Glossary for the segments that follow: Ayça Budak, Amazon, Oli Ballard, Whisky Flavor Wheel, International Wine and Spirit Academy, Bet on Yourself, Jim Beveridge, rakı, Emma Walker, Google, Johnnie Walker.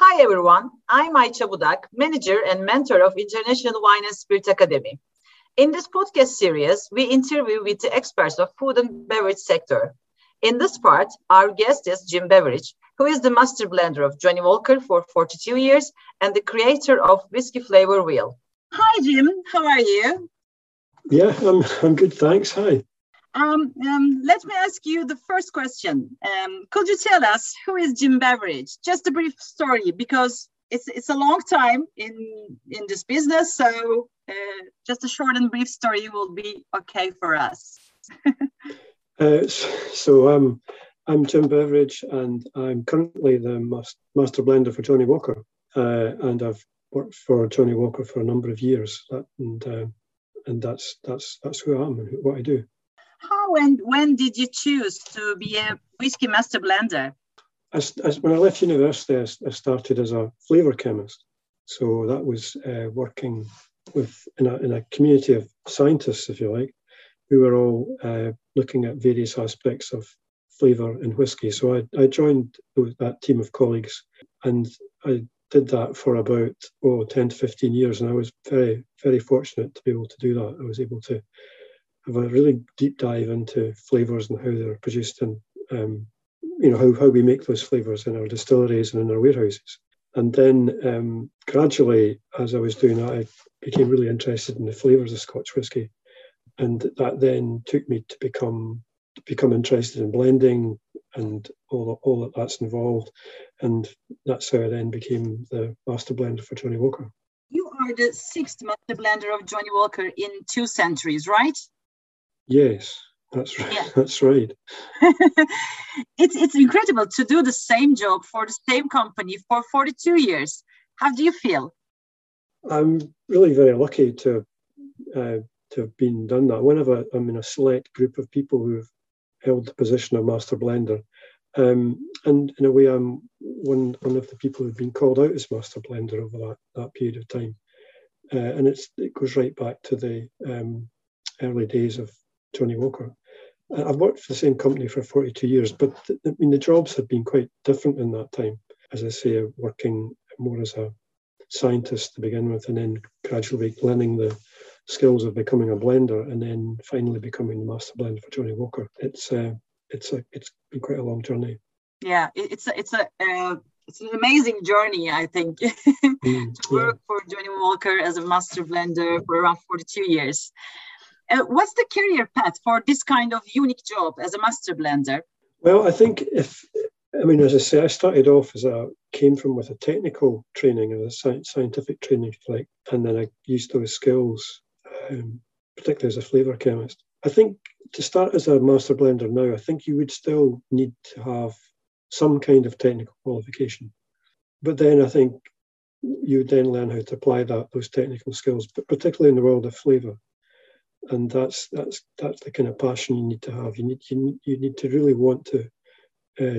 Hi everyone, I'm Ayça Budak, manager and mentor of International Wine and Spirit Academy. In this podcast series, we interview with the experts of food and beverage sector. In this part, our guest is Jim Beveridge, who is the master blender of Johnnie Walker for 42 years and the creator of Whisky Flavor Wheel. Hi Jim, how are you? Yeah, I'm good, thanks. Hi. Let me ask you the first question. Could you tell us who is Jim Beveridge? Just a brief story, because it's a long time in this business, so just a short and brief story will be okay for us. I'm Jim Beveridge, and I'm currently the master blender for Johnnie Walker, and I've worked for Johnnie Walker for a number of years, and that's who I am and what I do. How and when did you choose to be a whisky master blender? When I left university, I started as a flavour chemist. So that was working in a community of scientists, if you like, who were all looking at various aspects of flavour in whisky. So I joined that team of colleagues, and I did that for about 10 to 15 years. And I was very, very fortunate to be able to do that. I was able to have a really deep dive into flavours and how they're produced, and how we make those flavours in our distilleries and in our warehouses. And then gradually, as I was doing that, I became really interested in the flavours of Scotch whisky, and that then took me to become interested in blending and all that that's involved. And that's how I then became the master blender for Johnnie Walker. You are the sixth master blender of Johnnie Walker in 2 centuries, right? Yes, that's right. Yeah. That's right. It's incredible to do the same job for the same company for 42 years. How do you feel? I'm really very lucky to have been done that. I'm in a select group of people who've held the position of master blender, and in a way, I'm one of the people who've been called out as master blender over that period of time, and it goes right back to the early days of Johnnie Walker. I've worked for the same company for 42 years, but the jobs have been quite different in that time. As I say, working more as a scientist to begin with, and then gradually learning the skills of becoming a blender, and then finally becoming the master blender for Johnnie Walker. It's been quite a long journey. Yeah, it's an amazing journey, I think, to work for Johnnie Walker as a master blender for around 42 years. What's the career path for this kind of unique job as a master blender? Well, I think as I say, I started off with a technical training, and a scientific training, if you like, and then I used those skills, particularly as a flavour chemist. I think to start as a master blender now, I think you would still need to have some kind of technical qualification. But then I think you would then learn how to apply those technical skills, but particularly in the world of flavour. And that's the kind of passion you need to have. You need to really want to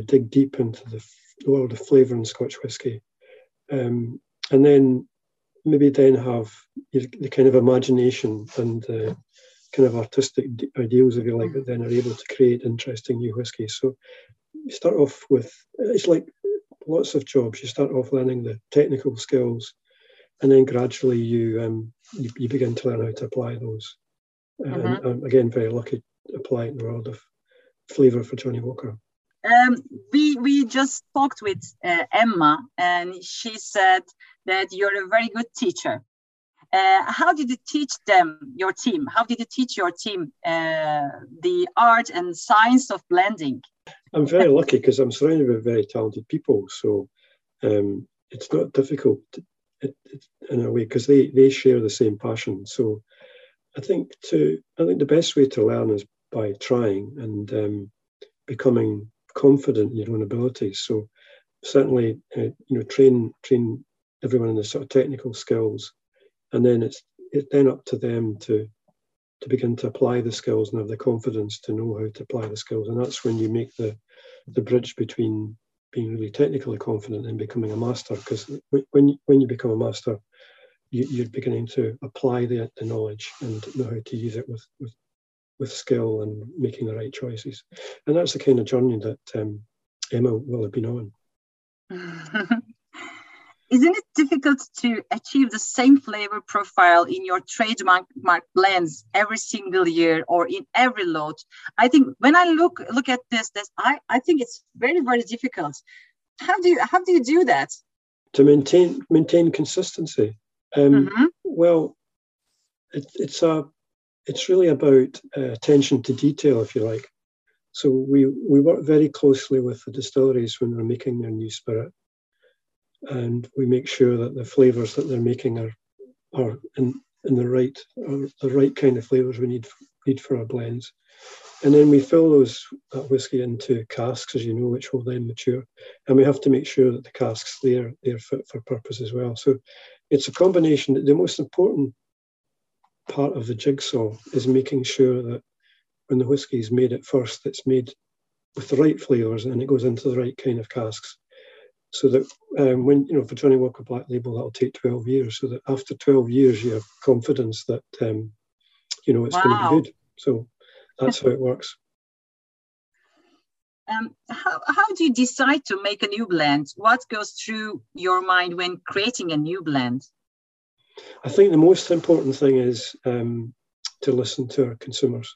dig deep into the world of flavour in Scotch whisky, and then maybe have the kind of imagination and kind of artistic ideals, if you like, that then are able to create interesting new whiskies. So you start off with, it's like lots of jobs. You start off learning the technical skills, and then gradually you begin to learn how to apply those. And I'm again very lucky to apply it in the world of flavour for Johnnie Walker. We just talked with Emma, and she said that you're a very good teacher. How did you teach your team? How did you teach your team the art and science of blending? I'm very lucky because I'm surrounded with very talented people, so it's not difficult in a way because they share the same passion. So I think the best way to learn is by trying and becoming confident in your own abilities. So certainly, train everyone in the sort of technical skills, and then it's up to them to begin to apply the skills and have the confidence to know how to apply the skills. And that's when you make the bridge between being really technically confident and becoming a master. Because when you become a master, you're beginning to apply the knowledge and know how to use it with skill and making the right choices. And that's the kind of journey that Emma will have been on. Isn't it difficult to achieve the same flavor profile in your trademark blends every single year or in every load? I think when I look at this, I think it's very, very difficult. How do you do that? To maintain consistency. Well, it's really about attention to detail, if you like. So we work very closely with the distilleries when they're making their new spirit. And we make sure that the flavours that they're making are in the right kind of flavours we need for our blends. And then we fill that whiskey into casks, as you know, which will then mature. And we have to make sure that the casks they're fit for purpose as well. So it's a combination. The most important part of the jigsaw is making sure that when the whiskey is made at first, it's made with the right flavours and it goes into the right kind of casks. So that when, you know, for Johnnie Walker Black Label, that'll take 12 years. So that after 12 years, you have confidence that, you know, it's going to be good. So that's how it works. How do you decide to make a new blend? What goes through your mind when creating a new blend? I think the most important thing is to listen to our consumers.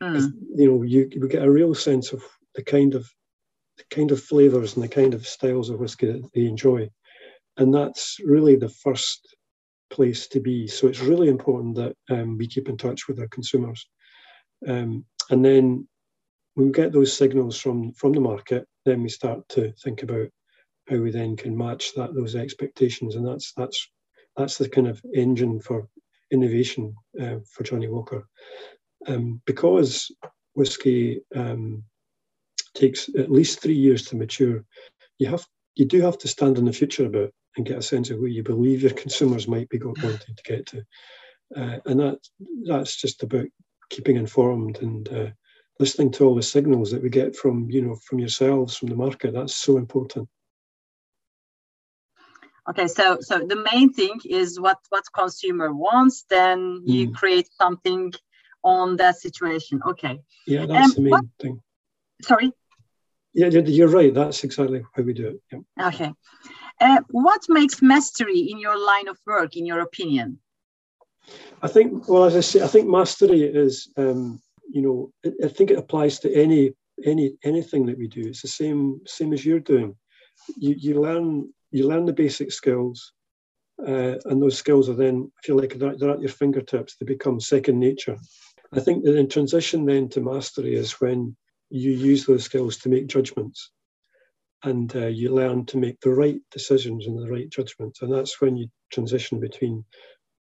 You know, you get a real sense of the kind of flavours and the kind of styles of whisky that they enjoy. And that's really the first place to be. So it's really important that we keep in touch with our consumers. And then when we get those signals from the market, then we start to think about how we then can match those expectations. And that's the kind of engine for innovation for Johnnie Walker. Because whisky takes at least 3 years to mature, you do have to stand in the future a bit and get a sense of where you believe your consumers might be wanting to get to. And that's just about keeping informed and listening to all the signals that we get from yourselves, from the market. That's so important. Okay, so the main thing is what consumer wants, then you create something on that situation. Okay. Yeah, that's the main thing. Sorry? Yeah, you're right. That's exactly how we do it. Yeah. Okay. What makes mastery in your line of work, in your opinion? I think, well, as I say, I think mastery is, you know, I think it applies to anything that we do. It's the same as you're doing. You learn the basic skills, and those skills are then, if you like, they're at your fingertips. They become second nature. I think that in transition then to mastery is when you use those skills to make judgments, and you learn to make the right decisions and the right judgments. And that's when you transition between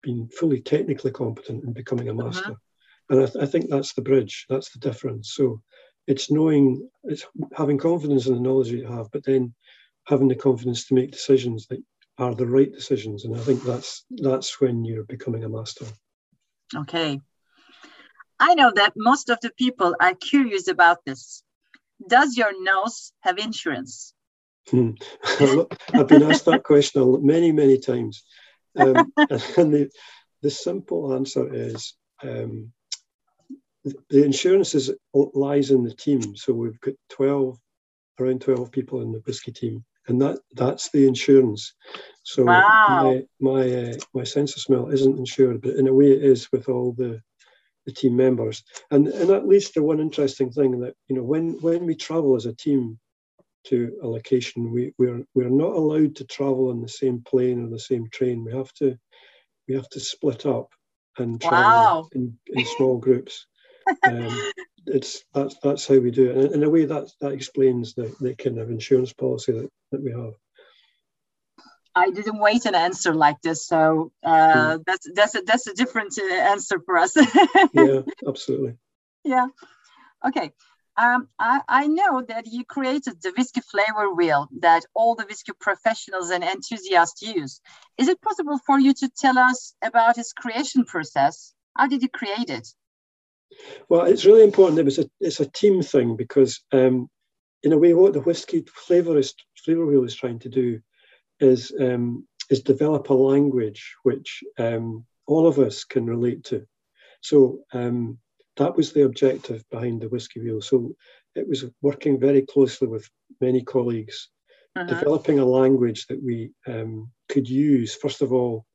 being fully technically competent and becoming a master. And I think that's the bridge, that's the difference. So it's knowing, it's having confidence in the knowledge that you have, but then having the confidence to make decisions that are the right decisions. And I think that's when you're becoming a master. Okay. I know that most of the people are curious about this. Does your nose have insurance? I've been asked that question many, many times. And the simple answer is the insurance lies in the team. So we've got around 12 people in the whisky team. And that's the insurance. So my sense of smell isn't insured, but in a way it is with all the team members. And that leads to one interesting thing that, you know, when we travel as a team to a location, we're not allowed to travel on the same plane or the same train. We have to split up and travel in small groups. That's how we do it. And in a way that explains the kind of insurance policy that we have. I didn't wait an answer like this, so that's a different answer for us. Yeah, absolutely. Yeah. Okay. I know that you created the Whisky Flavor Wheel that all the whisky professionals and enthusiasts use. Is it possible for you to tell us about its creation process? How did you create it? Well, it's really important. It's a team thing because, in a way, what the Whisky Flavor Wheel is trying to do is develop a language which all of us can relate to. So that was the objective behind the Whisky Wheel. So it was working very closely with many colleagues developing a language that we could use, first of all,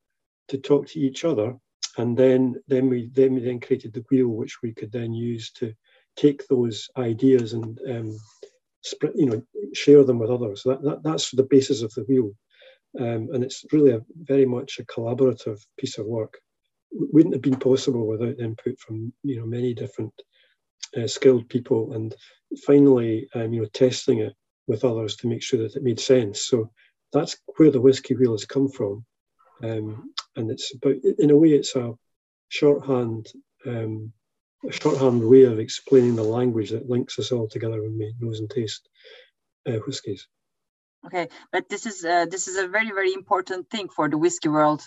to talk to each other. And then we created the wheel, which we could then use to take those ideas and share them with others. That's the basis of the wheel, and it's really very much a collaborative piece of work. It wouldn't have been possible without input from many different skilled people, and finally testing it with others to make sure that it made sense. So that's where the Whisky Wheel has come from. And it's about, in a way, it's a shorthand way of explaining the language that links us all together when we nose and taste whiskies. Okay, but this is a very, very important thing for the whisky world.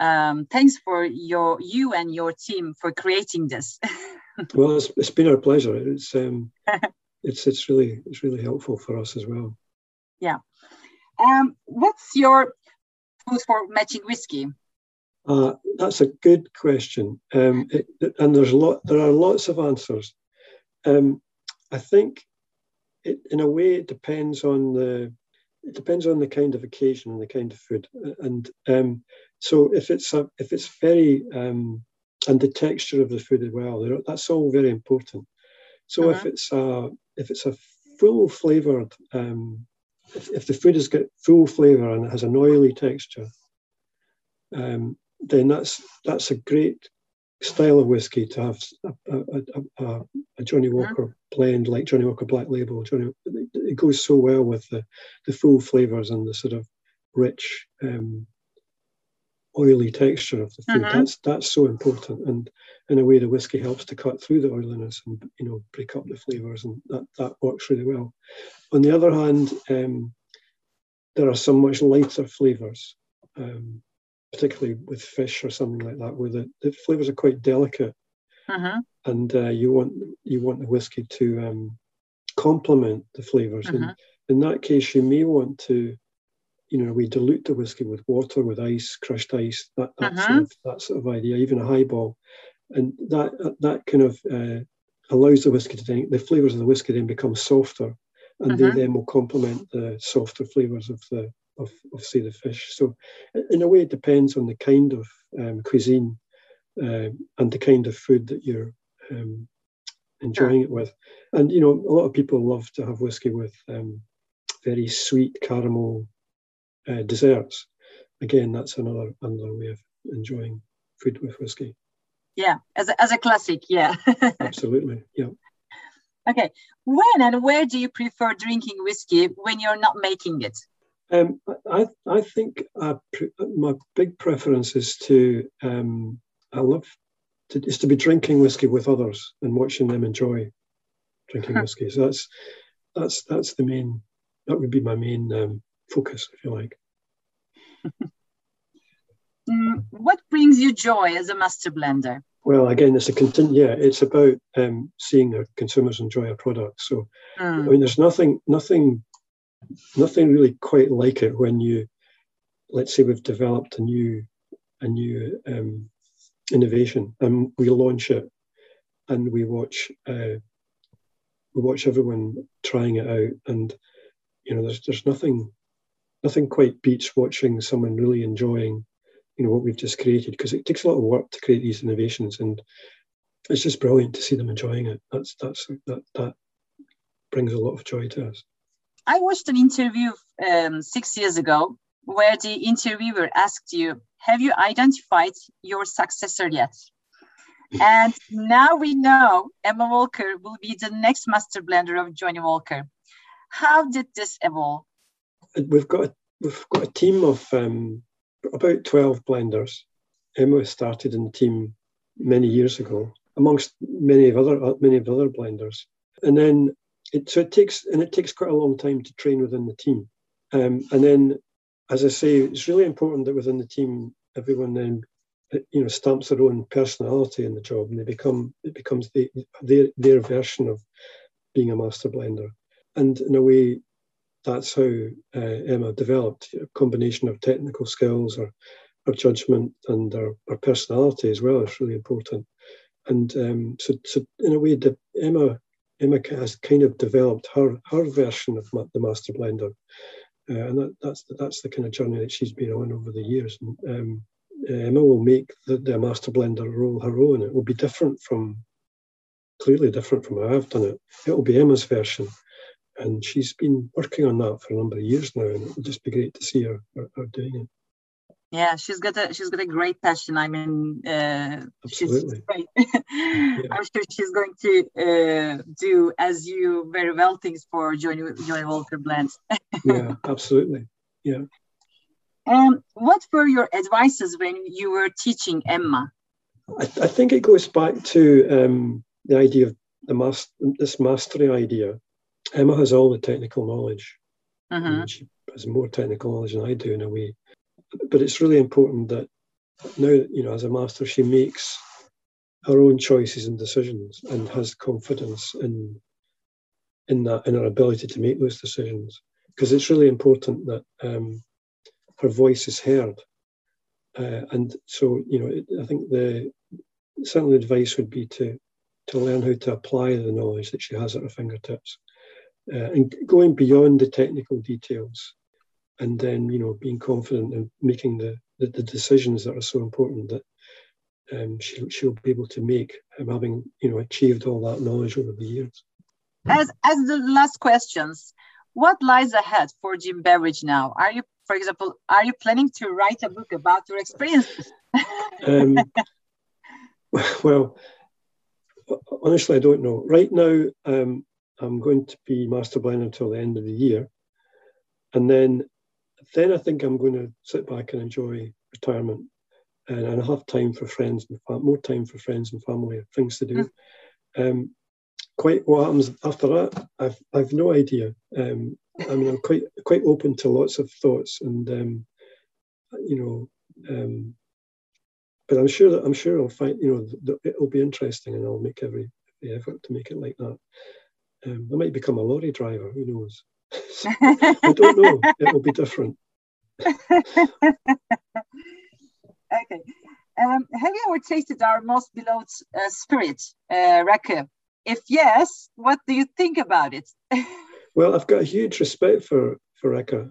Thanks for you and your team for creating this. Well, it's been our pleasure. It's it's really helpful for us as well. Yeah. What's your for matching whiskey? That's a good question, and there are lots of answers. I think it depends on the kind of occasion and the kind of food, and so if it's very and the texture of the food as well. That's all very important. So if it's a full flavored. If the food has got full flavour and it has an oily texture, then that's a great style of whisky to have. A Johnnie Walker blend, like Johnnie Walker Black Label. It goes so well with the full flavours and the sort of rich, oily texture of the food. That's so important, and in a way, the whisky helps to cut through the oiliness and break up the flavours, and that works really well. On the other hand, there are some much lighter flavours, particularly with fish or something like that, where the flavours are quite delicate, and you want the whisky to complement the flavours. And in that case, you may want to, we dilute the whisky with water, with ice, crushed ice, that sort of idea, even a highball, and that kind of allows the whisky to then, the flavours of the whisky then become softer. And they then will complement the softer flavours of say the fish. So in a way, it depends on the kind of cuisine and the kind of food that you're enjoying it with. And a lot of people love to have whisky with very sweet caramel desserts. Again, that's another way of enjoying food with whisky. Yeah, as a classic. Yeah. Absolutely. Yeah. Okay, when and where do you prefer drinking whiskey when you're not making it? I think my big preference is to I love to be drinking whiskey with others and watching them enjoy drinking whiskey. So that's the main. That would be my main focus, if you like. What brings you joy as a master blender? Well, again, it's about seeing our consumers enjoy our product. So, I mean, there's nothing really quite like it when you, let's say, we've developed a new innovation and we launch it, and we watch everyone trying it out, and there's nothing quite beats watching someone really enjoying what we've just created, because it takes a lot of work to create these innovations, and it's just brilliant to see them enjoying it. That brings a lot of joy to us. I watched an interview 6 years ago where the interviewer asked you, "Have you identified your successor yet?" And now we know Emma Walker will be the next master blender of Johnnie Walker. How did this evolve? We've got a team of about 12 blenders. Emma started in the team many years ago, amongst many other blenders, and then it takes quite a long time to train within the team. And then, as I say, it's really important that within the team, everyone then stamps their own personality in the job, and it becomes their version of being a master blender. And in a way, that's how Emma developed a combination of technical skills, or judgment, and her personality as well. It's really important. And so in a way, Emma has kind of developed her version of the master blender and that's the kind of journey that she's been on over the years. And, Emma will make the master blender roll her own. It will be clearly different from how I've done it. It will be Emma's version, and she's been working on that for a number of years now, and it would just be great to see her doing it. Yeah, she's got a great passion. I mean, absolutely. She's great. Yeah. I'm sure she's going to do, as you very well, things for Johnnie Walker blends. Yeah, absolutely. Yeah. What were your advices when you were teaching Emma? I think it goes back to the idea of this mastery idea. Emma has all the technical knowledge. Mm-hmm. She has more technical knowledge than I do in a way. But it's really important that now, as a master, she makes her own choices and decisions and has confidence in her ability to make those decisions. Because it's really important that her voice is heard. And so, I think certainly advice would be to learn how to apply the knowledge that she has at her fingertips, and going beyond the technical details. And then, being confident and making the decisions that are so important that she'll be able to make, having, achieved all that knowledge over the years. As the last questions, what lies ahead for Jim Beveridge now? For example, are you planning to write a book about your experiences? Well, honestly, I don't know. Right now, I'm going to be master blender until the end of the year. And then I think I'm going to sit back and enjoy retirement, and I'll have time for friends, more time for friends and family, things to do. Quite what happens after that, I've no idea. I mean, I'm quite open to lots of thoughts, and but I'm sure I'll find it'll be interesting, and I'll make every effort to make it like that. I might become a lorry driver. Who knows? I don't know. It will be different. Okay. Have you ever tasted our most beloved spirit, rakı? If yes, what do you think about it? Well, I've got a huge respect for rakı.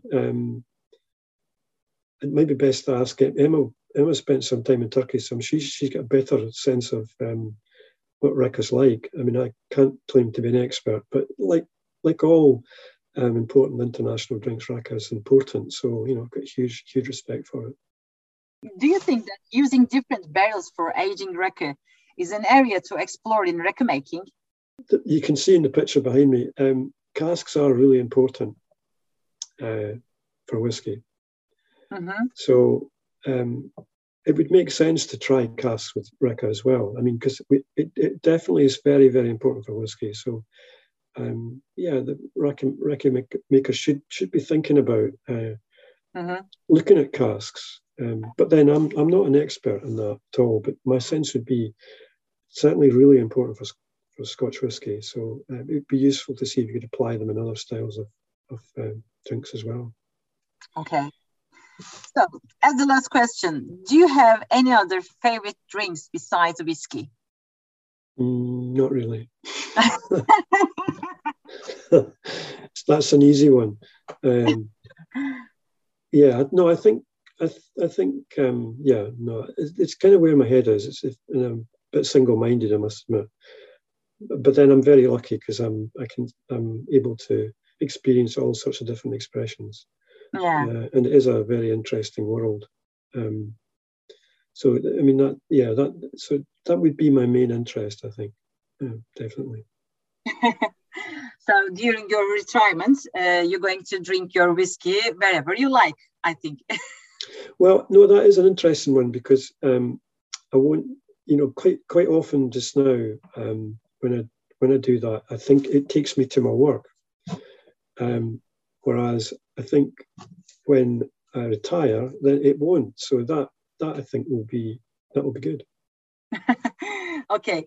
It might be best to ask Emma. Emma spent some time in Turkey, so she's got a better sense of what rakı's like. I mean, I can't claim to be an expert, but like all important international drinks, rakı is important. So, I've got huge respect for it. Do you think that using different barrels for aging rakı is an area to explore in rakı making? You can see in the picture behind me, casks are really important for whiskey. Mm-hmm. So it would make sense to try casks with rakı as well. I mean, because it definitely is very, very important for whiskey. So, the rakı makers should be thinking about looking at casks. But then I'm not an expert in that at all. But my sense would be certainly really important for Scotch whisky. So it would be useful to see if you could apply them in other styles of drinks as well. Okay. So as the last question, do you have any other favorite drinks besides whiskey? Not really. That's an easy one. It's kind of where my head is. And I'm a bit single-minded, I must admit. But then I'm very lucky because I'm able to experience all sorts of different expressions. Yeah. And it is a very interesting world. That would be my main interest, I think. Yeah, definitely. So during your retirement, you're going to drink your whiskey wherever you like, I think. Well, no, that is an interesting one because I won't, quite often just now when I do that, I think it takes me to my work. Whereas I think when I retire, then it won't. So that I think will be good. Okay.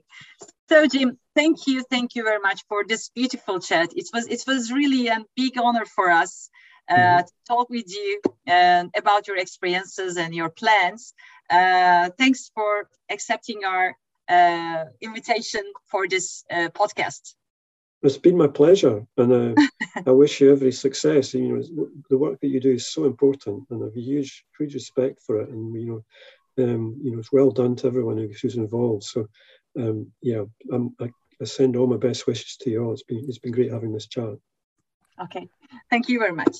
So Jim, thank you very much for this beautiful chat. It was really a big honor for us to talk with you about your experiences and your plans. Thanks for accepting our invitation for this podcast. It's been my pleasure, and I wish you every success. You know, the work that you do is so important, and I have a huge respect for it. And you know, it's well done to everyone who's involved. So, I send all my best wishes to you all. It's been great having this chat. Okay, thank you very much.